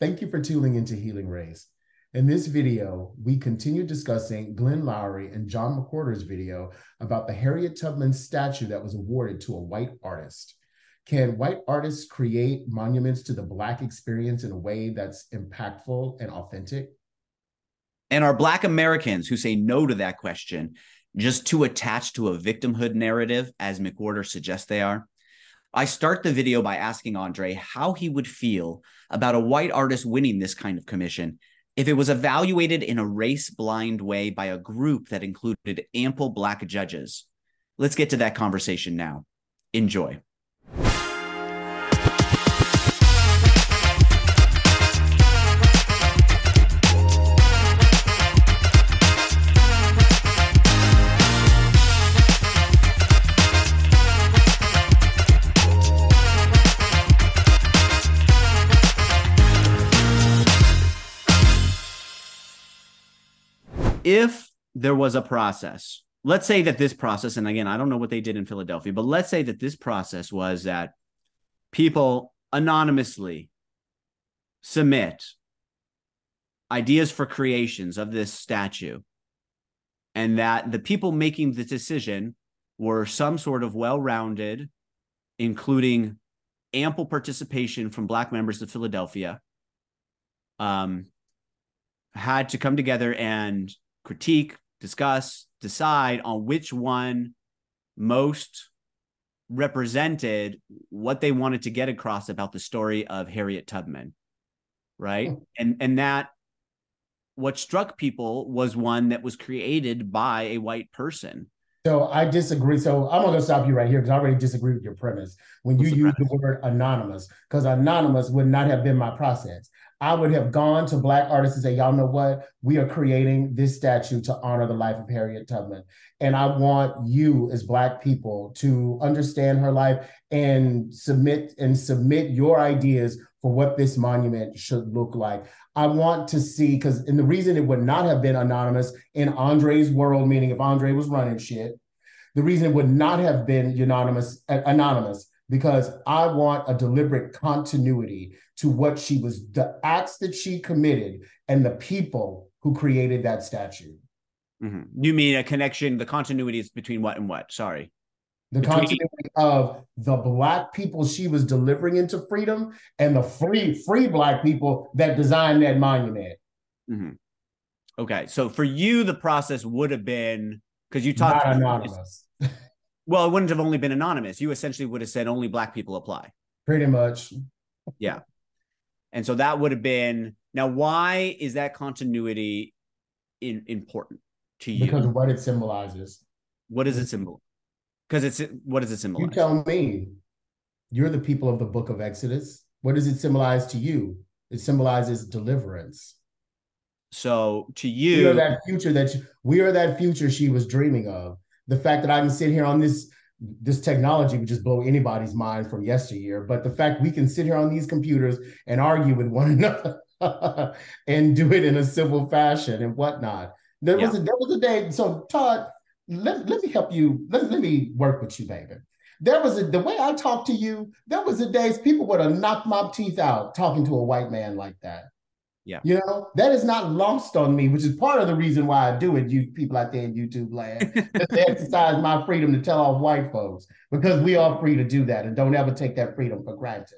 Thank you for tuning into Healing Race. In this video, we continue discussing Glenn Loury and John McWhorter's video about the Harriet Tubman statue that was awarded to a white artist. Can white artists create monuments to the Black experience in a way that's impactful and authentic? And are Black Americans who say no to that question just too attached to a victimhood narrative, as McWhorter suggests they are? I start the video by asking Andre how he would feel about a white artist winning this kind of commission if it was evaluated in a race-blind way by a group that included ample Black judges. Let's get to that conversation now. Enjoy. If there was a process, let's say that this process, and again, I don't know what they did in Philadelphia, but let's say that this process was that people anonymously submit ideas for creations of this statue, and that the people making the decision were some sort of well-rounded, including ample participation from Black members of Philadelphia, had to come together and critique, discuss, decide on which one most represented what they wanted to get across about the story of Harriet Tubman, right? And that what struck people was one that was created by a white person. So I disagree. So I'm going to stop you right here because I already disagree with your premise. When you use the word anonymous, because anonymous would not have been my process. I would have gone to Black artists and say, y'all know what? We are creating this statue to honor the life of Harriet Tubman. And I want you as Black people to understand her life and submit your ideas for what this monument should look like. I want to see, and the reason it would not have been anonymous in Andre's world, meaning if Andre was running shit, the reason it would not have been anonymous because I want a deliberate continuity to what she was, the acts that she committed and the people who created that statue. Mm-hmm. You mean a connection, the continuity is between what and what? Sorry. The continuity of the Black people she was delivering into freedom and the free Black people that designed that monument. Mm-hmm. Okay, so for you, the process would have been, because you talked about anonymous. Well, it wouldn't have only been anonymous. You essentially would have said only Black people apply. Pretty much. Yeah. And so that would have been, now why is that continuity important to you? Because of what it symbolizes. What does it symbolize? What does it symbolize? You tell me. You're the people of the book of Exodus. What does it symbolize to you? It symbolizes deliverance. So to you, we are that future she was dreaming of. The fact that I can sit here on this technology would just blow anybody's mind from yesteryear. But the fact we can sit here on these computers and argue with one another and do it in a civil fashion and whatnot. There was a day. So Todd, let me help you. Let me work with you, baby. The way I talked to you, there was a day people would have knocked my teeth out talking to a white man like that. Yeah. You know, that is not lost on me, which is part of the reason why I do it, you people out there in YouTube land, to exercise my freedom to tell off white folks, because we are free to do that and don't ever take that freedom for granted.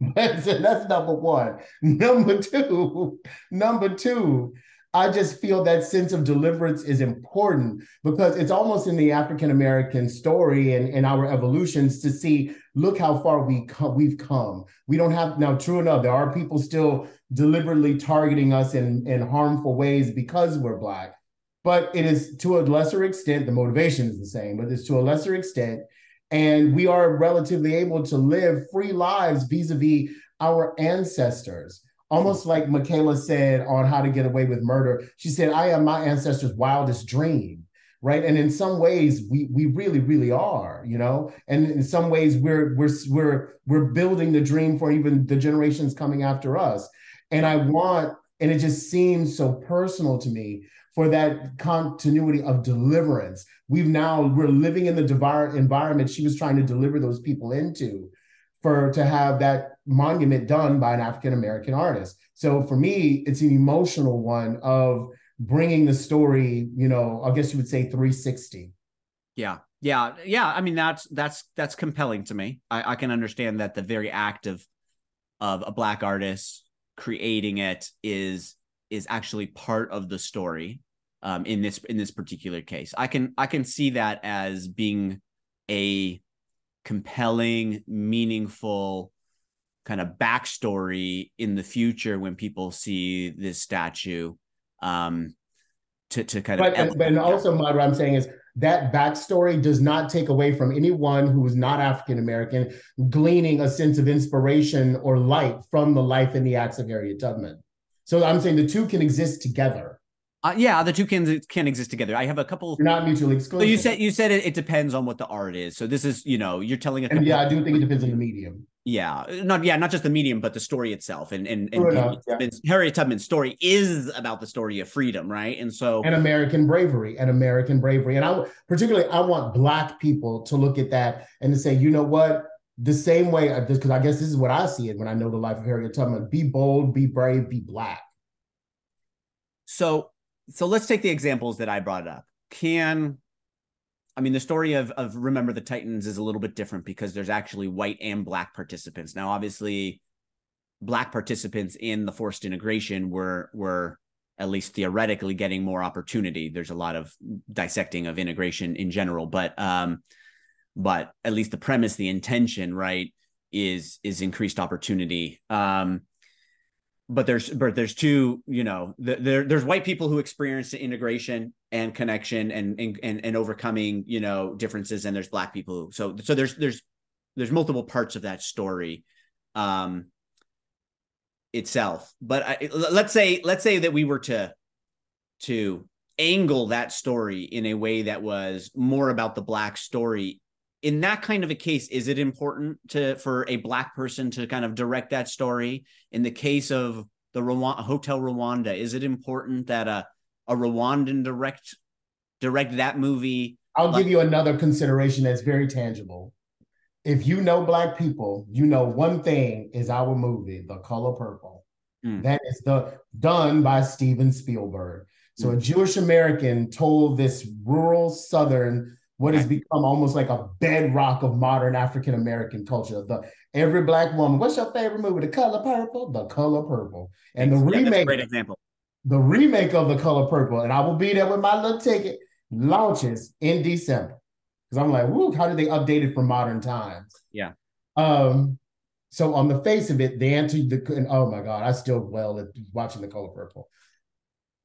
But so that's number one. Number two, I just feel that sense of deliverance is important because it's almost in the African-American story and in our evolutions to see, look how far we've come. We don't have, now true enough, there are people still deliberately targeting us in harmful ways because we're Black, but it is to a lesser extent, the motivation is the same, but it's to a lesser extent. And we are relatively able to live free lives vis-a-vis our ancestors. Almost like Michaela said on How to Get Away with Murder, she said, I am my ancestors' wildest dream, right? And in some ways, we really, really are, you know? And in some ways, we're building the dream for even the generations coming after us. And it just seems so personal to me for that continuity of deliverance. We're living in the environment she was trying to deliver those people into, to have that monument done by an African-American artist. So for me, it's an emotional one of bringing the story, you know, I guess you would say 360. Yeah. Yeah. Yeah. I mean, that's compelling to me. I can understand that the very act of a Black artist creating it is actually part of the story. In this particular case, I can see that as being a compelling, meaningful kind of backstory in the future when people see this statue. But also, what I'm saying is that backstory does not take away from anyone who is not African American gleaning a sense of inspiration or light from the life and the acts of Harriet Tubman. So I'm saying the two can exist together. Yeah, the two can exist together. I have a couple. They're not mutually exclusive. So you said it depends on what the art is. So this is, you know, you're telling a. And yeah, I do think it depends on the medium. Yeah, not just the medium, but the story itself. And Harriet Tubman's story is about the story of freedom, right? And American bravery. And I want Black people to look at that and to say, you know what, the same way, because I guess this is what I see it when I know the life of Harriet Tubman: be bold, be brave, be Black. So let's take the examples that I brought up. The story of Remember the Titans is a little bit different because there's actually white and Black participants. Now, obviously, Black participants in the forced integration were at least theoretically getting more opportunity. There's a lot of dissecting of integration in general, but at least the premise, the intention, right, is increased opportunity. But there's two, you know, there's white people who experience the integration and connection and overcoming, you know, differences, and there's Black people who, so there's multiple parts of that story itself. But let's say that we were to angle that story in a way that was more about the Black story. In that kind of a case, is it important for a Black person to kind of direct that story? In the case of the Hotel Rwanda, is it important that a Rwandan direct that movie? I'll give you another consideration that's very tangible. If you know Black people, you know one thing is our movie, The Color Purple. That is done by Steven Spielberg. So a Jewish American told this rural Southern what has become almost like a bedrock of modern African American culture. Every Black woman, what's your favorite movie? The Color Purple? The Color Purple. And that's a great example. The remake of The Color Purple, and I will be there with my little ticket, launches in December. Because I'm like, woo, how did they update it for modern times? Yeah. So on the face of it, the answer, oh my God, I still dwell at watching The Color Purple.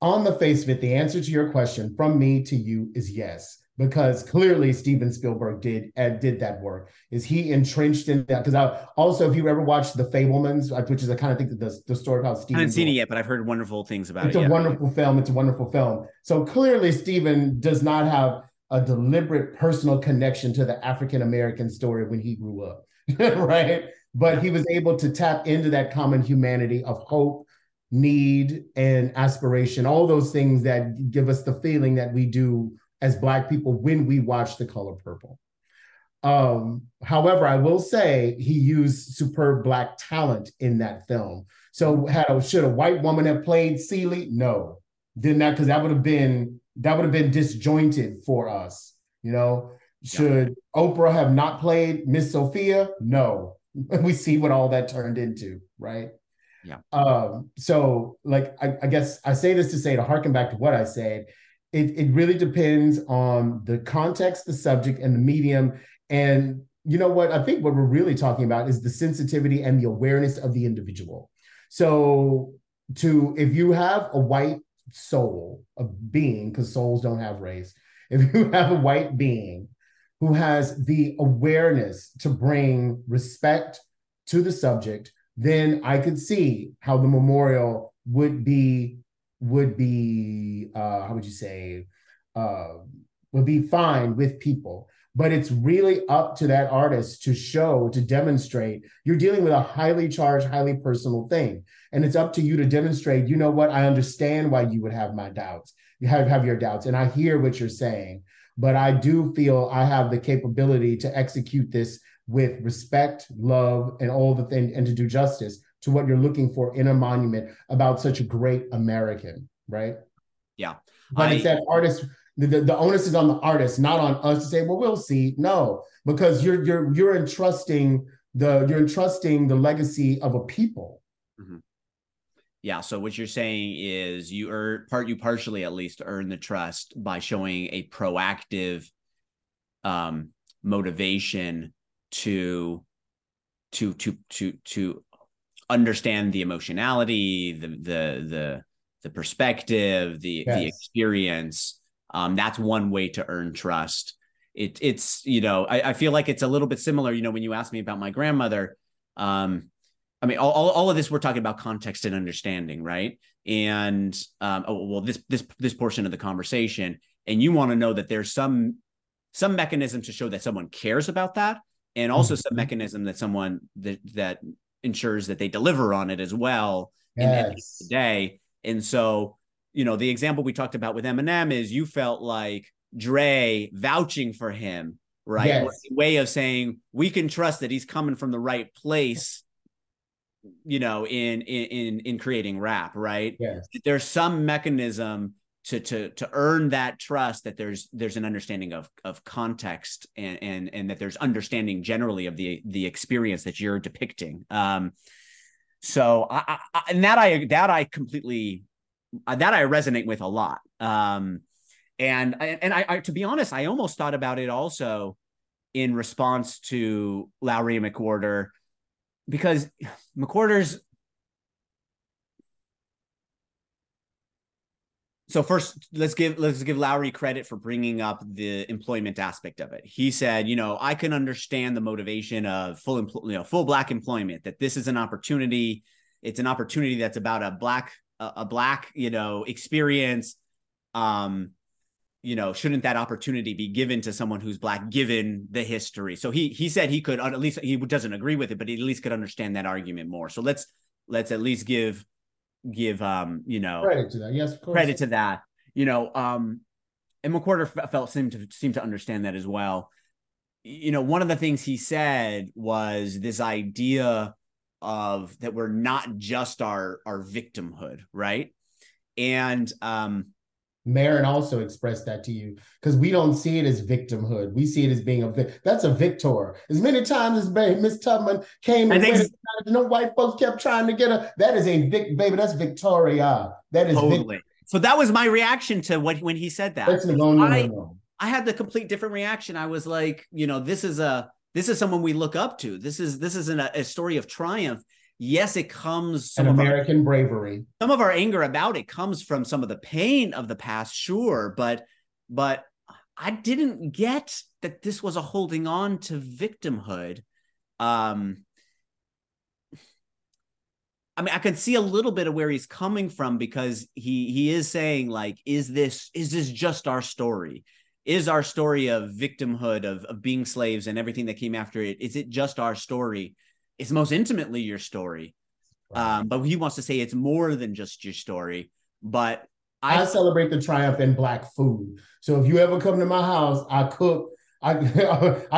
On the face of it, the answer to your question from me to you is yes. Because clearly Steven Spielberg did that work. Is he entrenched in that? Because also, if you ever watched The Fablemans, which is the story about Steven. I haven't seen it yet, but I've heard wonderful things about it. It's a wonderful film. It's a wonderful film. So clearly Steven does not have a deliberate personal connection to the African-American story when he grew up, right? But he was able to tap into that common humanity of hope, need, and aspiration, all those things that give us the feeling that we do as Black people when we watch The Color Purple. However, I will say he used superb Black talent in that film. So should a white woman have played Celie? No, did not, because that would have been disjointed for us. You know, should Oprah have not played Miss Sophia? No, we see what all that turned into, right? Yeah. I guess I say this to harken back to what I said. It really depends on the context, the subject, and the medium. And you know what? I think what we're really talking about is the sensitivity and the awareness of the individual. So if you have a white soul, a being, because souls don't have race, if you have a white being who has the awareness to bring respect to the subject, then I could see how the memorial would be fine with people. But it's really up to that artist to demonstrate. You're dealing with a highly charged, highly personal thing. And it's up to you to demonstrate, you know what, I understand why you would have my doubts. You have your doubts, and I hear what you're saying, but I do feel I have the capability to execute this with respect, love, and all the things, and to do justice to what you're looking for in a monument about such a great American, right? Yeah. But it's that artist, the onus is on the artist, not on us to say, well, we'll see. No, because you're entrusting the legacy of a people. Mm-hmm. Yeah. So what you're saying is you partially at least earn the trust by showing a proactive motivation to understand the emotionality, the perspective, the experience. That's one way to earn trust. It's you know, I feel like it's a little bit similar. You know, when you asked me about my grandmother, I mean, all of this, we're talking about context and understanding, right? And this portion of the conversation, and you want to know that there's some mechanism to show that someone cares about that, and also some mechanism that someone that ensures that they deliver on it as well. Yes. In the day. And so, you know, the example we talked about with Eminem is you felt like Dre vouching for him, right? Yes. Was a way of saying we can trust that he's coming from the right place, you know, in creating rap, right? Yes. There's some mechanism to earn that trust, that there's an understanding of context and that there's understanding generally of the experience that you're depicting. So I resonate with a lot. And I to be honest, I almost thought about it also in response to Loury and McWhorter, because McWhorter's. So first, let's give Loury credit for bringing up the employment aspect of it. He said, you know, I can understand the motivation of full Black employment, that this is an opportunity. It's an opportunity that's about a black, you know, experience. You know, shouldn't that opportunity be given to someone who's Black, given the history? So he said he could, at least he doesn't agree with it, but he at least could understand that argument more. So let's at least give you know, credit to that. Yes, of course. Credit to that, you know, and McWhorter seemed to understand that as well. You know, one of the things he said was this idea of that we're not just our victimhood, right? And Marin also expressed that to you, because we don't see it as victimhood. We see it as being that's a victor. As many times as Miss Tubman came and no white folks kept trying to get her. That is a baby. That's Victoria. That is totally. So that was my reaction to when he said that. I had the complete different reaction. I was like, you know, this is someone we look up to. This is a story of triumph. Yes, it comes from American bravery. Some of our anger about it comes from some of the pain of the past, sure, but I didn't get that this was a holding on to victimhood. I mean, I can see a little bit of where he's coming from, because he is saying, like, is this just our story? Is our story of victimhood, of being slaves and everything that came after it, is it just our story? It's most intimately your story. Right. But he wants to say it's more than just your story. But I celebrate the triumph in Black food. So if you ever come to my house, I cook. I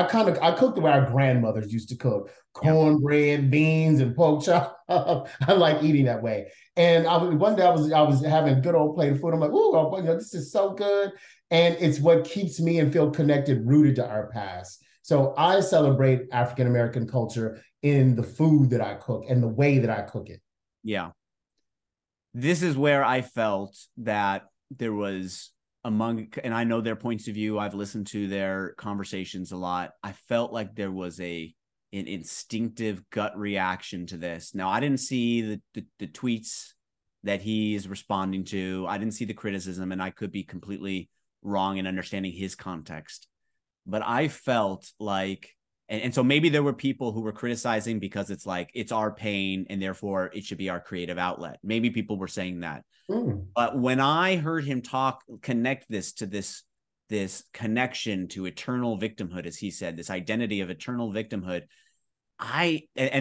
cook the way our grandmothers used to cook. Cornbread, beans, and pork chop. I like eating that way. And one day I was having a good old plate of food. I'm like, ooh, you know, this is so good. And it's what keeps me and feel connected, rooted to our past. So I celebrate African-American culture in the food that I cook and the way that I cook it. Yeah. This is where I felt that there was and I know their points of view, I've listened to their conversations a lot. I felt like there was an instinctive gut reaction to this. Now, I didn't see the tweets that he is responding to. I didn't see the criticism, and I could be completely wrong in understanding his context. But I felt like, and so maybe there were people who were criticizing because it's like, it's our pain and therefore it should be our creative outlet. Maybe people were saying that. Mm. But when I heard him connect this to this connection to eternal victimhood, as he said, this identity of eternal victimhood, and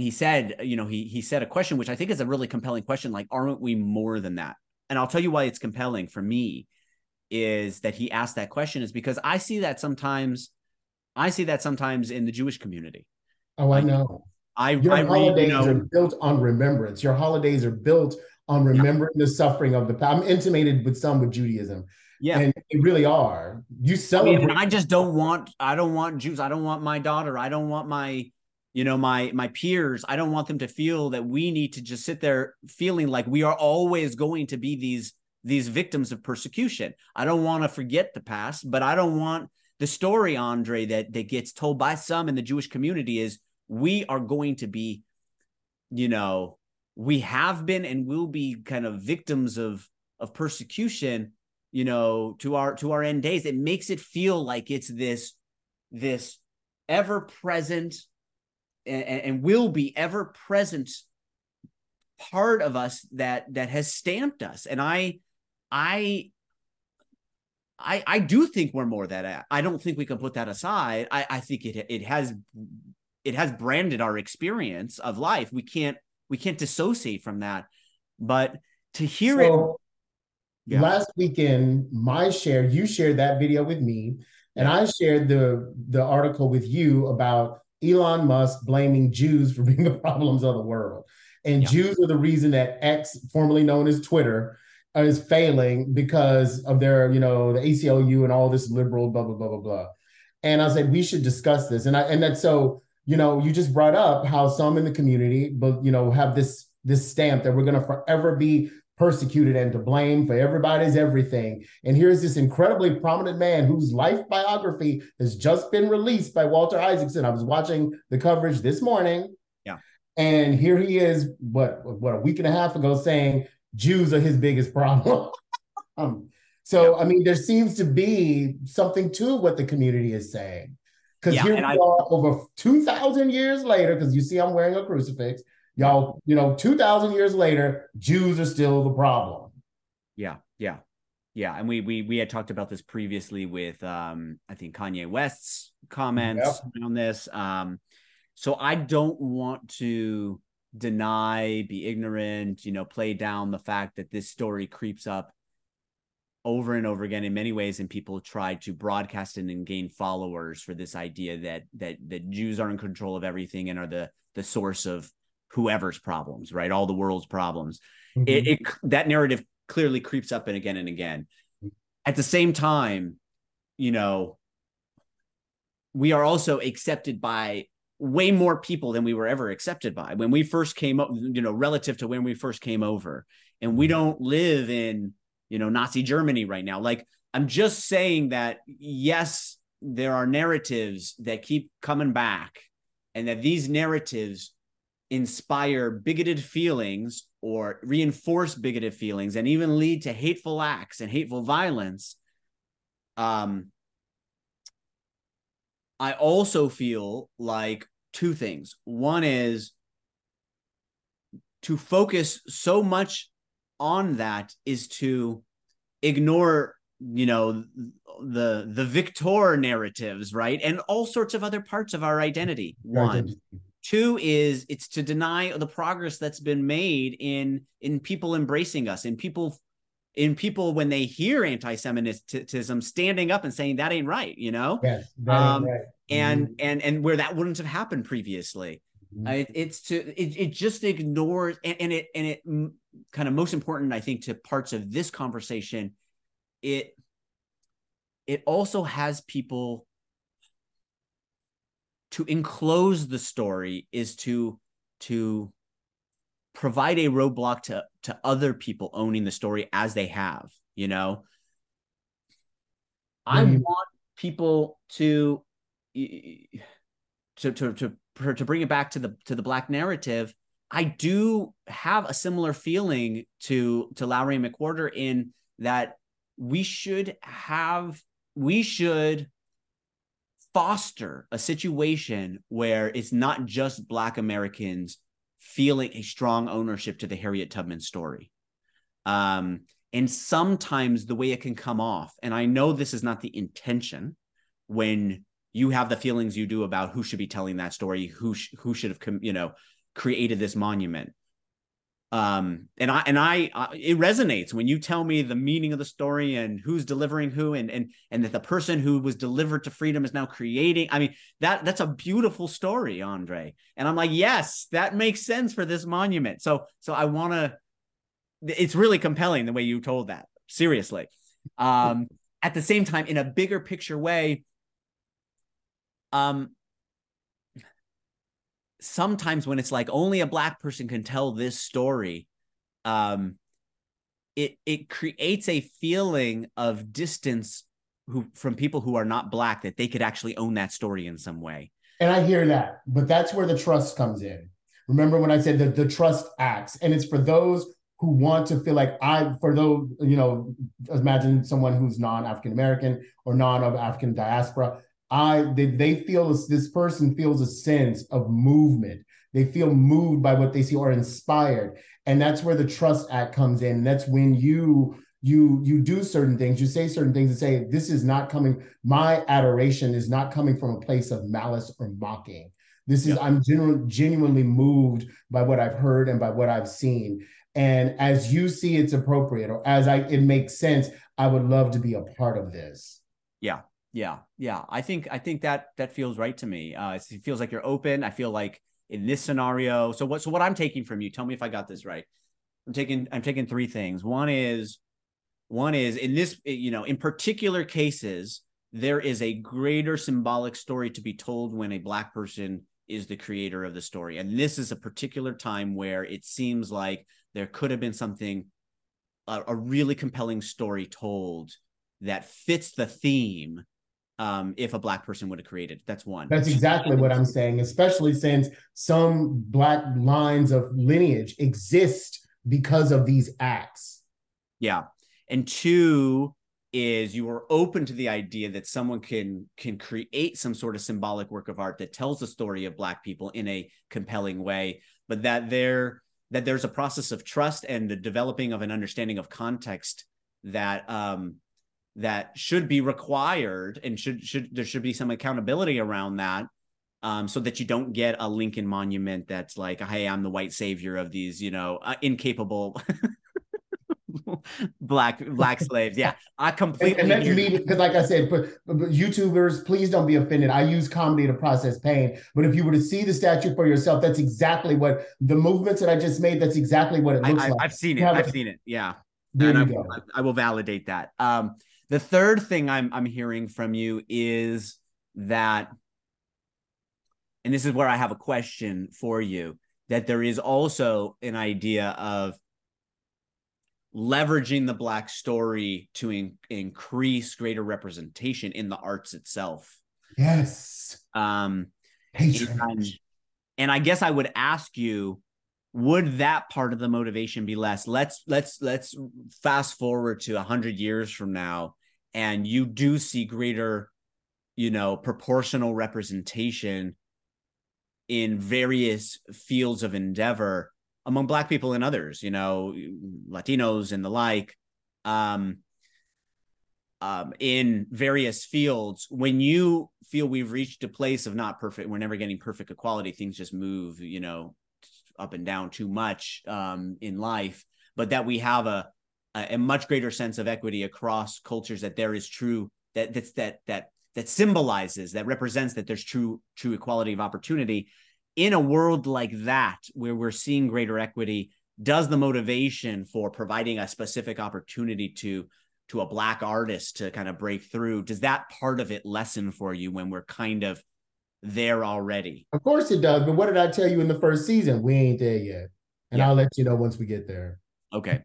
he said, you know, he said a question, which I think is a really compelling question. Like, aren't we more than that? And I'll tell you why it's compelling for me, is that he asked that question is because I see that sometimes in the Jewish community. Oh, I know. Your holidays are built on remembrance. Your holidays are built on remembering the suffering of the past. I'm intimated with some with Judaism. Yeah. And they really are. You celebrate. I just don't want, I don't want Jews. I don't want my daughter. I don't want my, you know, my peers. I don't want them to feel that we need to just sit there feeling like we are always going to be these victims of persecution. I don't want to forget the past, but I don't want the story, Andre, that gets told by some in the Jewish community is we are going to be, you know, we have been and will be kind of victims of persecution, you know, to our end days. It makes it feel like it's this ever present and will be ever present part of us that has stamped us. And I do think we're more that. I don't think we can put that aside. I think it has branded our experience of life. We can't dissociate from that. But to hear last weekend, you shared that video with me, and I shared the article with you about Elon Musk blaming Jews for being the problems of the world. And Jews are the reason that X, formerly known as Twitter, is failing because of their, you know, the ACLU and all this liberal blah, blah, blah, blah, blah. And I said, we should discuss this. And you know, you just brought up how some in the community, but, you know, have this stamp that we're going to forever be persecuted and to blame for everybody's everything. And here's this incredibly prominent man whose life biography has just been released by Walter Isaacson. I was watching the coverage this morning. Yeah. And here he is, what a week and a half ago, saying Jews are his biggest problem. I mean, there seems to be something to what the community is saying. Because here we are over 2,000 years later, because you see I'm wearing a crucifix, y'all, you know, 2,000 years later, Jews are still the problem. Yeah, yeah, yeah. And we had talked about this previously with, I think, Kanye West's comments on this. So I don't want to deny, be ignorant, you know, play down the fact that this story creeps up over and over again in many ways, and people try to broadcast it and gain followers for this idea that Jews are in control of everything and are the source of whoever's problems, right? All the world's problems. Mm-hmm. That narrative clearly creeps up and again. At the same time, you know, we are also accepted by way more people than we were ever accepted by when we first came up, you know, relative to when we first came over. And we don't live in, you know, Nazi Germany right now. Like, I'm just saying that, yes, there are narratives that keep coming back, and that these narratives inspire bigoted feelings or reinforce bigoted feelings and even lead to hateful acts and hateful violence. I also feel like two things. One is to focus so much on that is to ignore, you know, the victor narratives, right? And all sorts of other parts of our identity. One. Two is it's to deny the progress that's been made in people embracing us, in people when they hear anti-Semitism standing up and saying that ain't right, you know? Yes, right. And where that wouldn't have happened previously. It just ignores, and it kind of, most important, I think, to parts of this conversation, it also has people to enclose the story, is to provide a roadblock to other people owning the story as they have, you know? I want people to bring it back to the Black narrative. I do have a similar feeling to Loury and McWhorter in that we should foster a situation where it's not just Black Americans feeling a strong ownership to the Harriet Tubman story. And sometimes the way it can come off, and I know this is not the intention, when you have the feelings you do about who should be telling that story, who should have, you know, created this monument. It resonates when you tell me the meaning of the story and who's delivering who, and that the person who was delivered to freedom is now creating. I mean, that's a beautiful story, Andre. And I'm like, yes, that makes sense for this monument. So I want to, it's really compelling the way you told that, seriously. At the same time, in a bigger picture way, sometimes when it's like only a Black person can tell this story, it creates a feeling of distance from people who are not Black, that they could actually own that story in some way. And I hear that, but that's where the trust comes in. Remember when I said that the trust acts, and it's for those who want to feel like imagine someone who's non-African-American or non-African diaspora. They feel this person feels a sense of movement. They feel moved by what they see or inspired. And that's where the Trust Act comes in. That's when you do certain things, you say certain things and say, this is not coming, my adoration is not coming from a place of malice or mocking. This is, I'm genuinely moved by what I've heard and by what I've seen. And as you see it's appropriate, or as it makes sense, I would love to be a part of this. Yeah. Yeah. I think that feels right to me. It feels like you're open. I feel like in this scenario. So what I'm taking from you, tell me if I got this right. I'm taking three things. One is in this, in particular cases, there is a greater symbolic story to be told when a Black person is the creator of the story. And this is a particular time where it seems like there could have been something, a really compelling story told that fits the theme. If a Black person would have created. That's one. That's exactly what I'm saying, especially since some Black lines of lineage exist because of these acts. Yeah. And two is you are open to the idea that someone can create some sort of symbolic work of art that tells the story of Black people in a compelling way, but that there's a process of trust and the developing of an understanding of context that should be required, and there should be some accountability around that, so that you don't get a Lincoln monument that's like, hey, I'm the white savior of these, incapable black slaves. Yeah, I completely. And that's me, because like I said, but YouTubers, please don't be offended. I use comedy to process pain. But if you were to see the statue for yourself, that's exactly what the movements that I just made. That's exactly what it looks like. I've seen it. Yeah, there you go. I will validate that. The third thing I'm hearing from you is that, and this is where I have a question for you, that there is also an idea of leveraging the Black story to increase greater representation in the arts itself. Yes. And I guess I would ask you, would that part of the motivation be less? Let's fast forward to 100 years from now, and you do see greater, proportional representation in various fields of endeavor among Black people and others, Latinos and the like, in various fields. When you feel we've reached a place of not perfect, we're never getting perfect equality, things just move, up and down too much in life, but that we have a much greater sense of equity across cultures, that there is true, that symbolizes, that represents, that there's true equality of opportunity. In a world like that, where we're seeing greater equity, does the motivation for providing a specific opportunity to a Black artist to kind of break through, does that part of it lessen for you when we're kind of there already? Of course it does. But what did I tell you in the first season? We ain't there yet. And yeah. I'll let you know once we get there. Okay.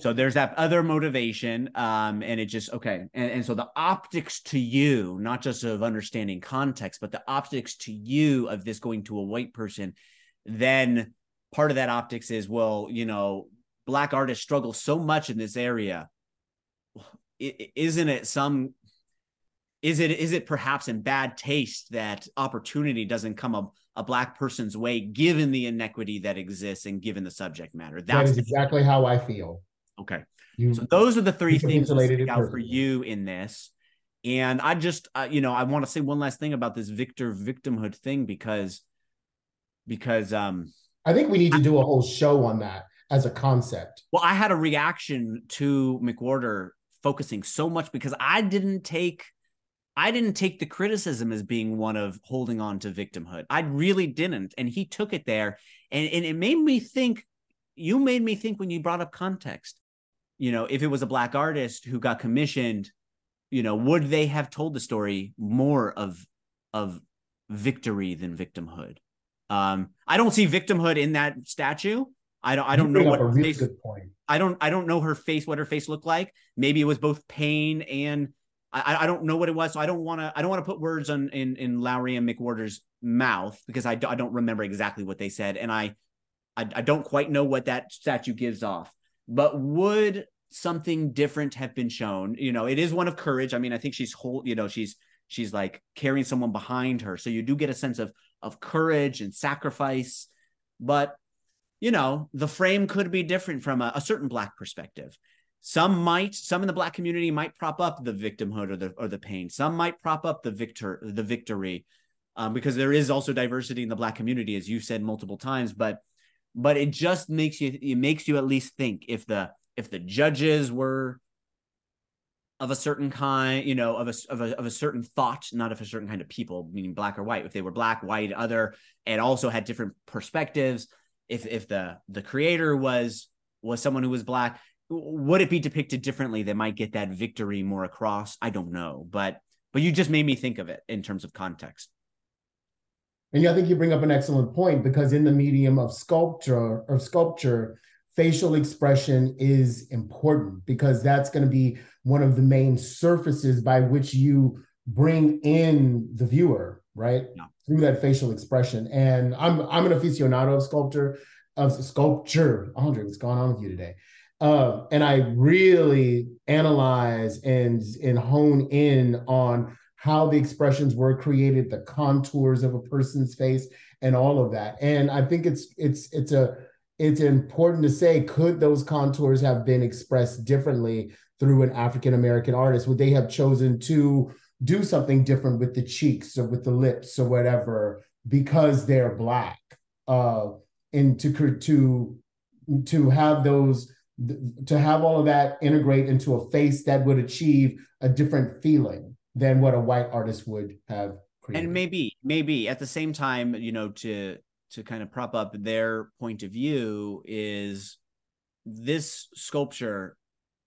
So there's that other motivation. And it just, okay. And so the optics to you, not just of understanding context, but the optics to you of this going to a white person, then part of that optics is, well, Black artists struggle so much in this area. Is it perhaps in bad taste that opportunity doesn't come a Black person's way, given the inequity that exists and given the subject matter? That is exactly how I feel. Okay. So those are the three things that stick out for you in this. And I just, I want to say one last thing about this victimhood thing, because I think we need to do a whole show on that as a concept. Well, I had a reaction to McWhorter focusing so much because I didn't take the criticism as being one of holding on to victimhood. I really didn't. And he took it there. And it made me think, you made me think when you brought up context, you know, if it was a Black artist who got commissioned, you know, would they have told the story more of victory than victimhood? I don't see victimhood in that statue. I don't know what her face, good point. I don't know her face, what her face looked like. Maybe it was both pain and I don't know what it was. So I don't want to put words on in Loury and McWhorter's mouth because I don't remember exactly what they said. And I don't quite know what that statue gives off, but would something different have been shown? You know, it is one of courage. I mean, I think she's whole, you know, she's like carrying someone behind her. So you do get a sense of courage and sacrifice, but you know, the frame could be different from a certain Black perspective. Some in the Black community might prop up the victimhood or the pain. Some might prop up the victory, because there is also diversity in the Black community, as you said multiple times, but it just makes you at least think if the judges were of a certain kind, you know, of a certain thought, not of a certain kind of people, meaning Black or white, if they were Black, white, other, and also had different perspectives, if the creator was someone who was Black, would it be depicted differently? They might get that victory more across. I don't know, but you just made me think of it in terms of context. And yeah, I think you bring up an excellent point, because in the medium of sculpture, facial expression is important, because that's going to be one of the main surfaces by which you bring in the viewer, right? Yeah. Through that facial expression. And I'm an aficionado of sculpture. Andre, what's going on with you today? And I really analyze and hone in on how the expressions were created, the contours of a person's face, and all of that. And I think it's important to say, could those contours have been expressed differently through an African-American artist? Would they have chosen to do something different with the cheeks or with the lips or whatever, because they're Black? And to have those, to have all of that integrate into a face that would achieve a different feeling than what a white artist would have created. And maybe at the same time, you know, to kind of prop up their point of view, is this sculpture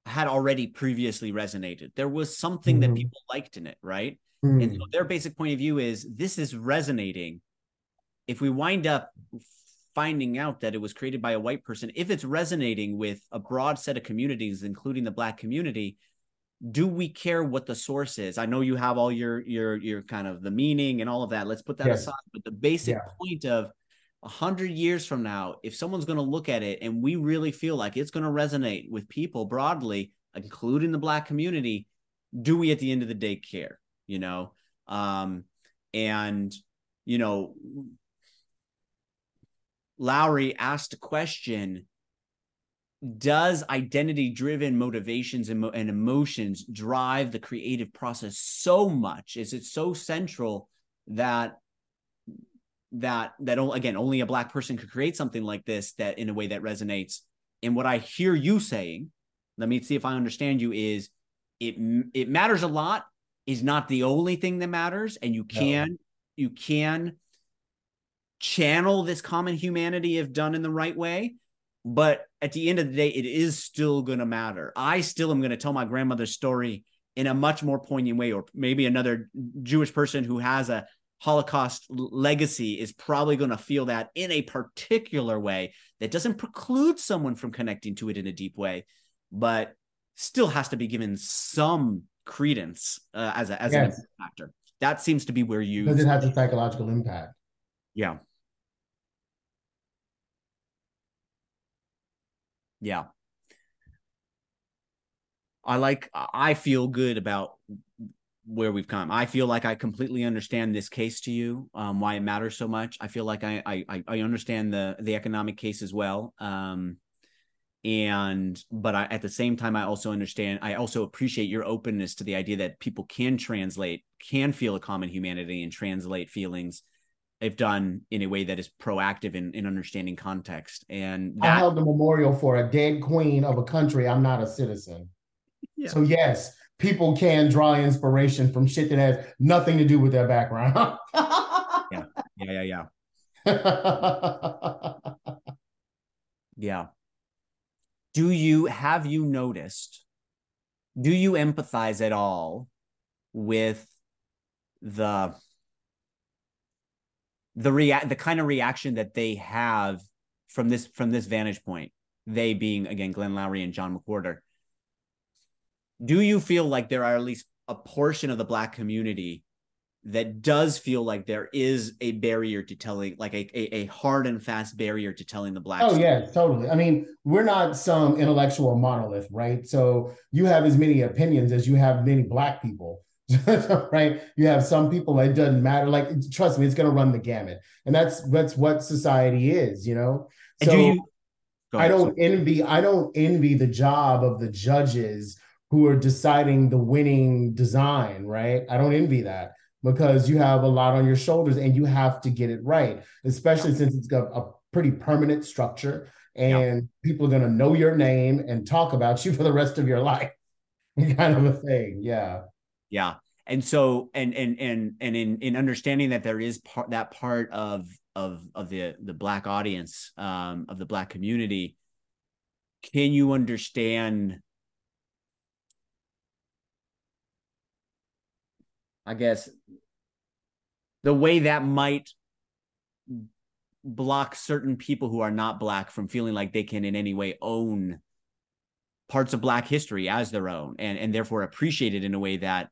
had already previously resonated. There was something that people liked in it, right? And so their basic point of view is, this is resonating. If we wind up finding out that it was created by a white person, if it's resonating with a broad set of communities, including the Black community, do we care what the source is? I know you have all your kind of the meaning and all of that. Let's put that aside. But the basic point of 100 years from now, if someone's going to look at it and we really feel like it's going to resonate with people broadly, including the Black community, do we at the end of the day care? You know, and you know, Loury asked a question: does identity-driven motivations and emotions drive the creative process so much? Is it so central that again, only a Black person could create something like this, that in a way that resonates? And what I hear you saying, let me see if I understand you, is it matters a lot, is not the only thing that matters, and you can channel this common humanity if done in the right way. But at the end of the day, it is still going to matter. I still am going to tell my grandmother's story in a much more poignant way, or maybe another Jewish person who has a Holocaust legacy is probably going to feel that in a particular way that doesn't preclude someone from connecting to it in a deep way, but still has to be given some credence as an factor. That seems to be where you... Because it has a psychological impact. Yeah. Yeah. I feel good about where we've come. I feel like I completely understand this case to you, why it matters so much. I feel like I understand the economic case as well. But at the same time, I also appreciate your openness to the idea that people can feel a common humanity and translate feelings have done in a way that is proactive in understanding context. And I held a memorial for a dead queen of a country I'm not a citizen. Yeah. So yes, people can draw inspiration from shit that has nothing to do with their background. Yeah. Have you noticed, do you empathize at all with the kind of reaction that they have from this vantage point, they being, again, Glenn Loury and John McWhorter? Do you feel like there are at least a portion of the Black community that does feel like there is a barrier to telling, like a hard and fast barrier to telling the Black story? Yeah, totally. I mean, we're not some intellectual monolith, right? So you have as many opinions as you have many Black people. Right? You have some people, it doesn't matter. Like, trust me, it's going to run the gamut. And that's what society is, you know? So I don't envy the job of the judges who are deciding the winning design, right? I don't envy that, because you have a lot on your shoulders and you have to get it right, especially since it's got a pretty permanent structure and people are going to know your name and talk about you for the rest of your life, kind of a thing. Yeah. Yeah. And so, and in understanding that there is part of the Black audience, of the Black community, can you understand, I guess, the way that might block certain people who are not Black from feeling like they can in any way own parts of Black history as their own, and therefore appreciate it in a way that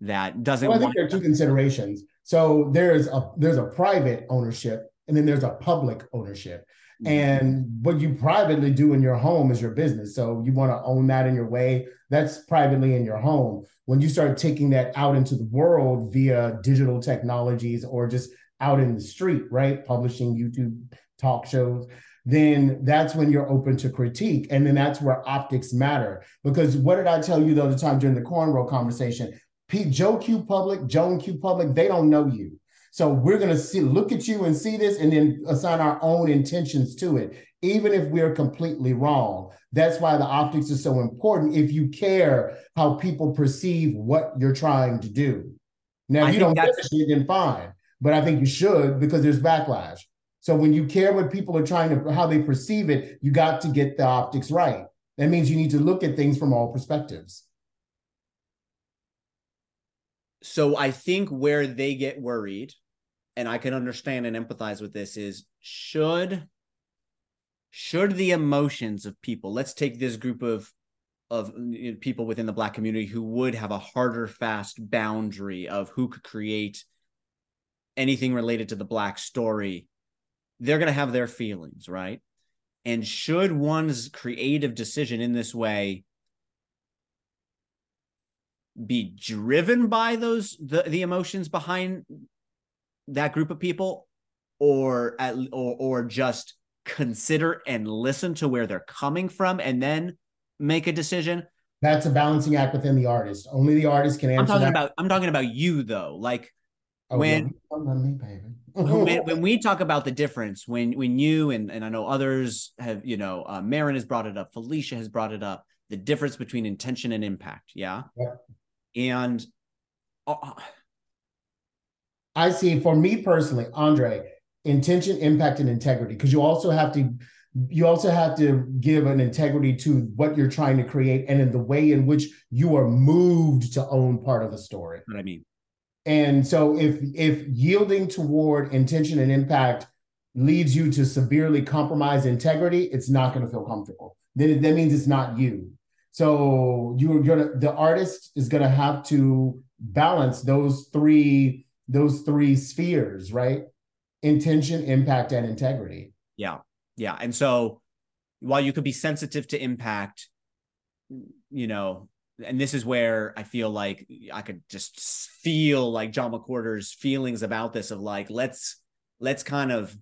doesn't. Well, I think there are two considerations. So there's a private ownership, and then there's a public ownership. And what you privately do in your home is your business. So you want to own that in your way. That's privately in your home. When you start taking that out into the world via digital technologies or just out in the street, right? Publishing, YouTube, talk shows. Then that's when you're open to critique. And then that's where optics matter. Because what did I tell you the other time during the cornrow conversation? Joe Q Public, Joan Q Public, they don't know you. So we're going to look at you and see this and then assign our own intentions to it, even if we're completely wrong. That's why the optics is so important, if you care how people perceive what you're trying to do. Now, if you don't give a shit, then fine. But I think you should, because there's backlash. So when you care what people are how they perceive it, you got to get the optics right. That means you need to look at things from all perspectives. So I think where they get worried, and I can understand and empathize with this, is should the emotions of people, let's take this group of people within the Black community who would have a harder, fast boundary of who could create anything related to the Black story. They're going to have their feelings, right? And should one's creative decision in this way be driven by the emotions behind that group of people, or just consider and listen to where they're coming from and then make a decision? That's a balancing act within the artist. Only the artist can answer. I'm talking about you though. Like, when we talk about the difference, when you and I know others have, Marin has brought it up, Felicia has brought it up, the difference between intention and impact. Yeah. And I see, for me personally, Andre, intention, impact, and integrity, because you also have to give an integrity to what you're trying to create and in the way in which you are moved to own part of the story. What I mean. And so if yielding toward intention and impact leads you to severely compromise integrity, it's not going to feel comfortable. Then that means it's not you. So the artist is going to have to balance those three spheres, right? Intention, impact, and integrity. Yeah. Yeah. And so while you could be sensitive to impact, and this is where I feel like I could just feel like John McWhorter's feelings about this, of like, let's kind of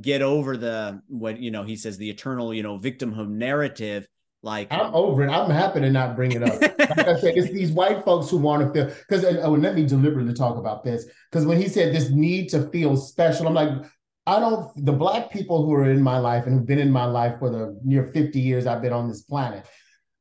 get over the, what, he says, the eternal, victimhood narrative Like, I'm over it. I'm happy to not bring it up. Like I said, it's these white folks who want to feel, because let me deliberately talk about this, because when he said this need to feel special, I'm like, the black people who are in my life and have been in my life for the near 50 years I've been on this planet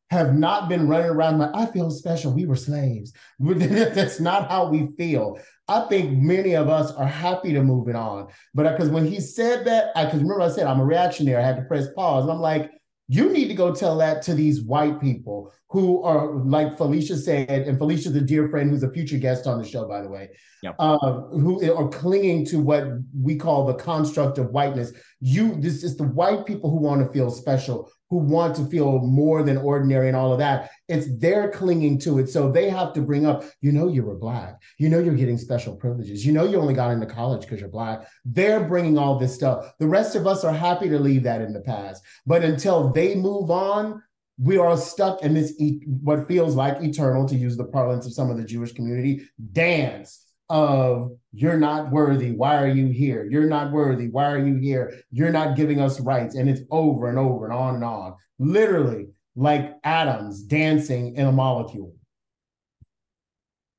have not been running around like, I feel special. We were slaves. That's not how we feel. I think many of us are happy to moving on. But because when he said that, because remember I said, I'm a reactionary. I had to press pause. And I'm like, you need to go tell that to these white people who are, like Felicia said, and Felicia's a dear friend who's a future guest on the show, by the way, yep. Who are clinging to what we call the construct of whiteness. This is the white people who want to feel special, who want to feel more than ordinary and all of that. It's their clinging to it. So they have to bring up, you were black. You're getting special privileges. You only got into college because you're black. They're bringing all this stuff. The rest of us are happy to leave that in the past. But until they move on, we are stuck in this, what feels like eternal, to use the parlance of some of the Jewish community, dance of you're not worthy, why are you here? You're not worthy, why are you here? You're not giving us rights. And it's over and over and on, literally like atoms dancing in a molecule.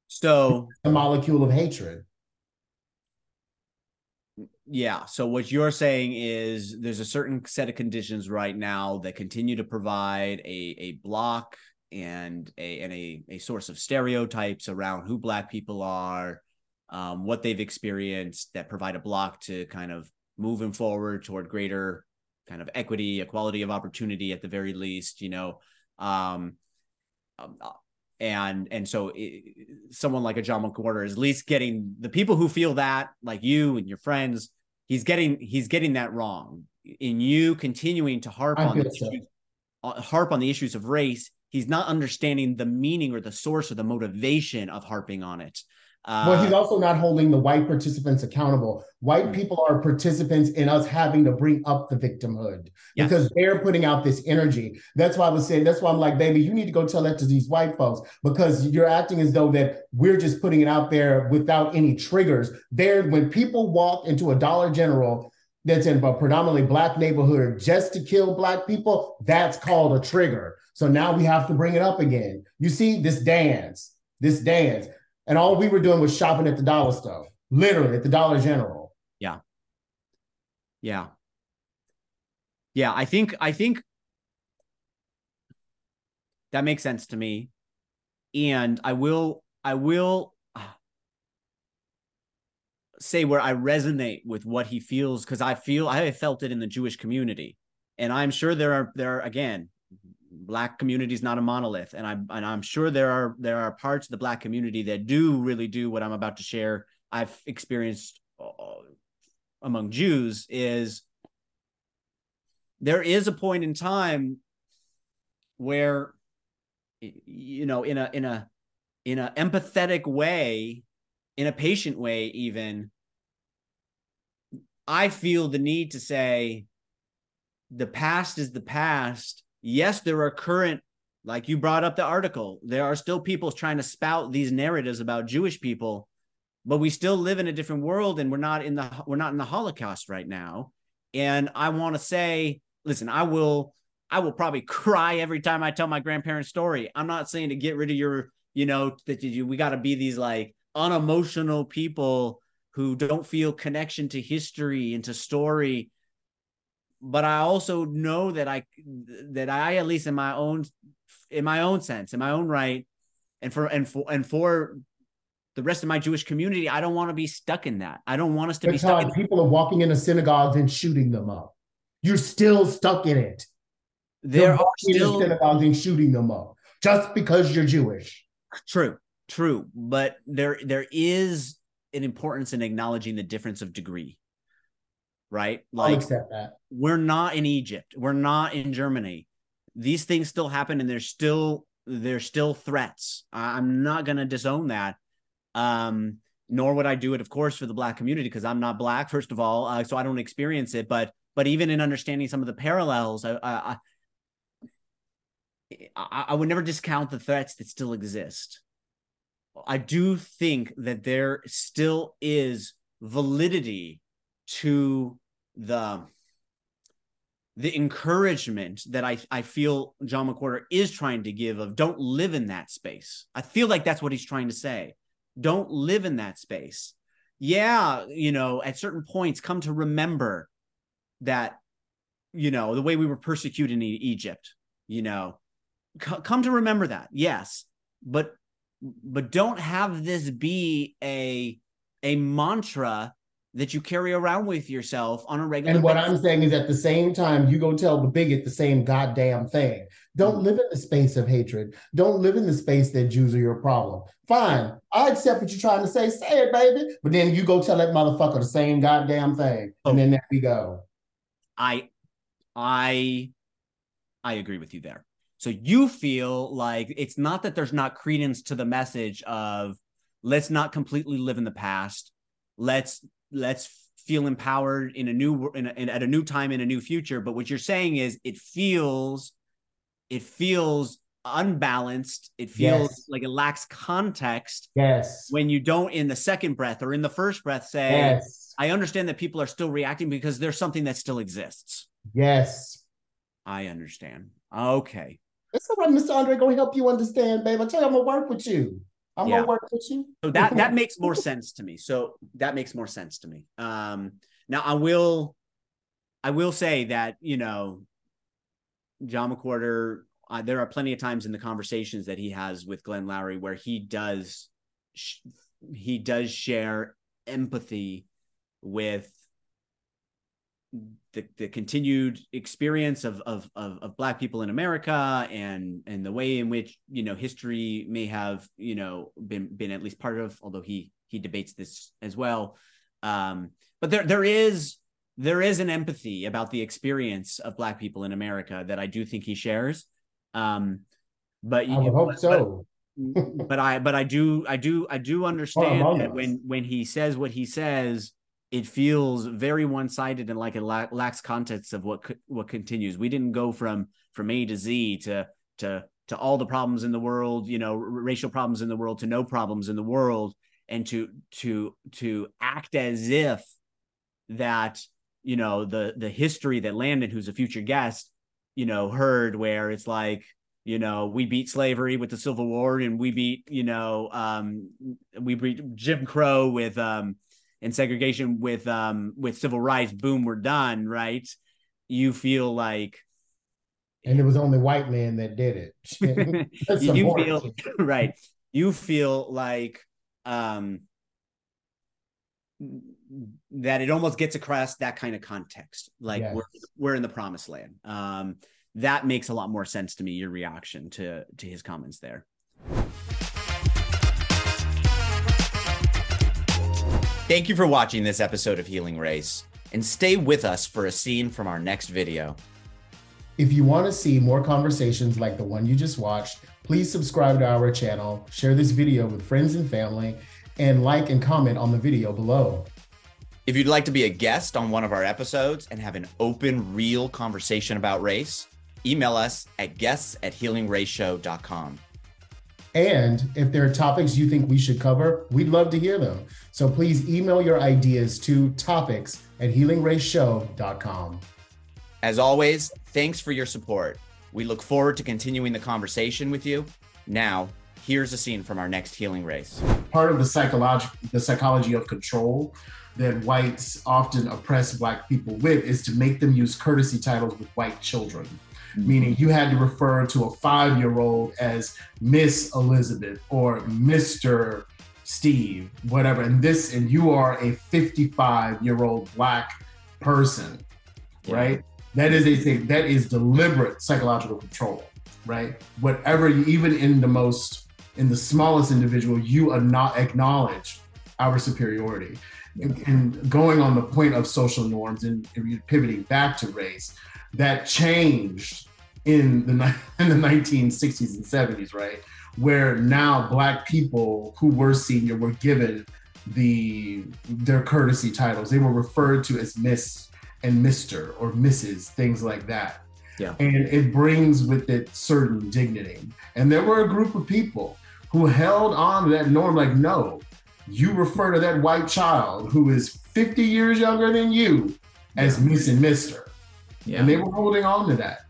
So a molecule of hatred. Yeah. So what you're saying is there's a certain set of conditions right now that continue to provide a block and a source of stereotypes around who black people are, what they've experienced, that provide a block to kind of moving forward toward greater kind of equity, equality of opportunity at the very least, And so someone like a John McWhorter is at least getting the people who feel that, like you and your friends, he's getting that wrong. In you continuing to harp on the issues of race, he's not understanding the meaning or the source or the motivation of harping on it. Well, he's also not holding the white participants accountable. White people are participants in us having to bring up the victimhood, yes, because they're putting out this energy. That's why I was saying, that's why I'm like, baby, you need to go tell that to these white folks, because you're acting as though that we're just putting it out there without any triggers. When people walk into a Dollar General that's in a predominantly black neighborhood just to kill black people, that's called a trigger. So now we have to bring it up again. You see this dance. And all we were doing was shopping at the dollar store, literally at the Dollar General. Yeah. Yeah. Yeah. I think that makes sense to me. And I will say where I resonate with what he feels, because I felt it in the Jewish community. And I'm sure there are again, Black community is not a monolith, and I'm sure there are parts of the Black community that do really do what I'm about to share. I've experienced among Jews is there is a point in time where in a empathetic way, in a patient way even, I feel the need to say the past is the past. Yes, there are current, like you brought up the article, there are still people trying to spout these narratives about Jewish people, but we still live in a different world, and we're not in the Holocaust right now. And I want to say, listen, I will probably cry every time I tell my grandparents' story. I'm not saying to get rid of your, we got to be these like unemotional people who don't feel connection to history and to story. But I also know that I at least in my own sense, in my own right, and for the rest of my Jewish community, I don't want to be stuck in that. I don't want us to be stuck in people are walking into synagogues and shooting them up. You're still stuck in it. There are still synagogues and shooting them up just because you're Jewish. True. But there is an importance in acknowledging the difference of degree. Right? Like, I'll accept that. We're not in Egypt. We're not in Germany. These things still happen, and there's still threats. I'm not going to disown that. Nor would I do it, of course, for the Black community, because I'm not Black, first of all, so I don't experience it. But even in understanding some of the parallels, I would never discount the threats that still exist. I do think that there still is validity to the the encouragement that I feel John McWhorter is trying to give of don't live in that space. I feel like that's what he's trying to say. Don't live in that space. Yeah, you know, at certain points, come to remember that, you know, the way we were persecuted in Egypt, you know, come to remember that. Yes, but don't have this be a mantra that you carry around with yourself on a regular basis. And what I'm saying is at the same time, you go tell the bigot the same goddamn thing. Don't live in the space of hatred. Don't live in the space that Jews are your problem. Fine. I accept what you're trying to say. Say it, baby. But then you go tell that motherfucker the same goddamn thing. And then there we go. I agree with you there. So you feel like it's not that there's not credence to the message of let's not completely live in the past. Let's feel empowered in a new at a new time in a new future. But what you're saying is it feels unbalanced. It feels like it lacks context. Yes. When you don't in the second breath or in the first breath say, yes, I understand that people are still reacting because there's something that still exists. Yes. I understand. Okay. That's all right, Mr. Andre. Gonna help you understand, babe. I tell you, I'm gonna work with you. I'm gonna work with you. So that makes more sense to me. Now I will say that, you know, John McWhorter, there are plenty of times in the conversations that he has with Glenn Loury where he does share empathy with the continued experience of Black people in America and the way in which, you know, history may have, you know, been at least part of, although he debates this as well. But there is an empathy about the experience of Black people in America that I do think he shares. But I hope so. But I do understand that when he says what he says, it feels very one-sided and like it lacks context of what continues. We didn't go from A to Z to all the problems in the world, you know, racial problems in the world, to no problems in the world, and to act as if that, you know, the history that Landon, who's a future guest, you know, heard, where it's like, you know, we beat slavery with the Civil War, and we beat, you know, we beat Jim Crow with and segregation with civil rights, boom, we're done, right? You feel like, and it was only white men that did it. You feel like that it almost gets across that kind of context, like we're in the promised land. That makes a lot more sense to me, your reaction to his comments there. Thank you for watching this episode of Healing Race, and stay with us for a scene from our next video. If you want to see more conversations like the one you just watched, please subscribe to our channel, share this video with friends and family, and like and comment on the video below. If you'd like to be a guest on one of our episodes and have an open, real conversation about race, email us at guests@HealingRaceShow.com. And if there are topics you think we should cover, we'd love to hear them. So please email your ideas to topics@HealingRaceShow.com. As always, thanks for your support. We look forward to continuing the conversation with you. Now, here's a scene from our next Healing Race. Part of the psychology of control that whites often oppress Black people with is to make them use courtesy titles with white children. Meaning you had to refer to a 5-year-old as Miss Elizabeth or Mr. Steve, whatever. And you are a 55-year-old Black person, right? That is deliberate psychological control, right? Whatever, even in the smallest individual, you acknowledge our superiority. And going on the point of social norms and pivoting back to race, that changed in the 1960s and 70s, right? Where now Black people who were senior were given their courtesy titles. They were referred to as Miss and Mr. or Mrs., things like that. Yeah. And it brings with it certain dignity. And there were a group of people who held on to that norm, like, no, you refer to that white child who is 50 years younger than you as Miss and Mr. Yeah. And they were holding on to that.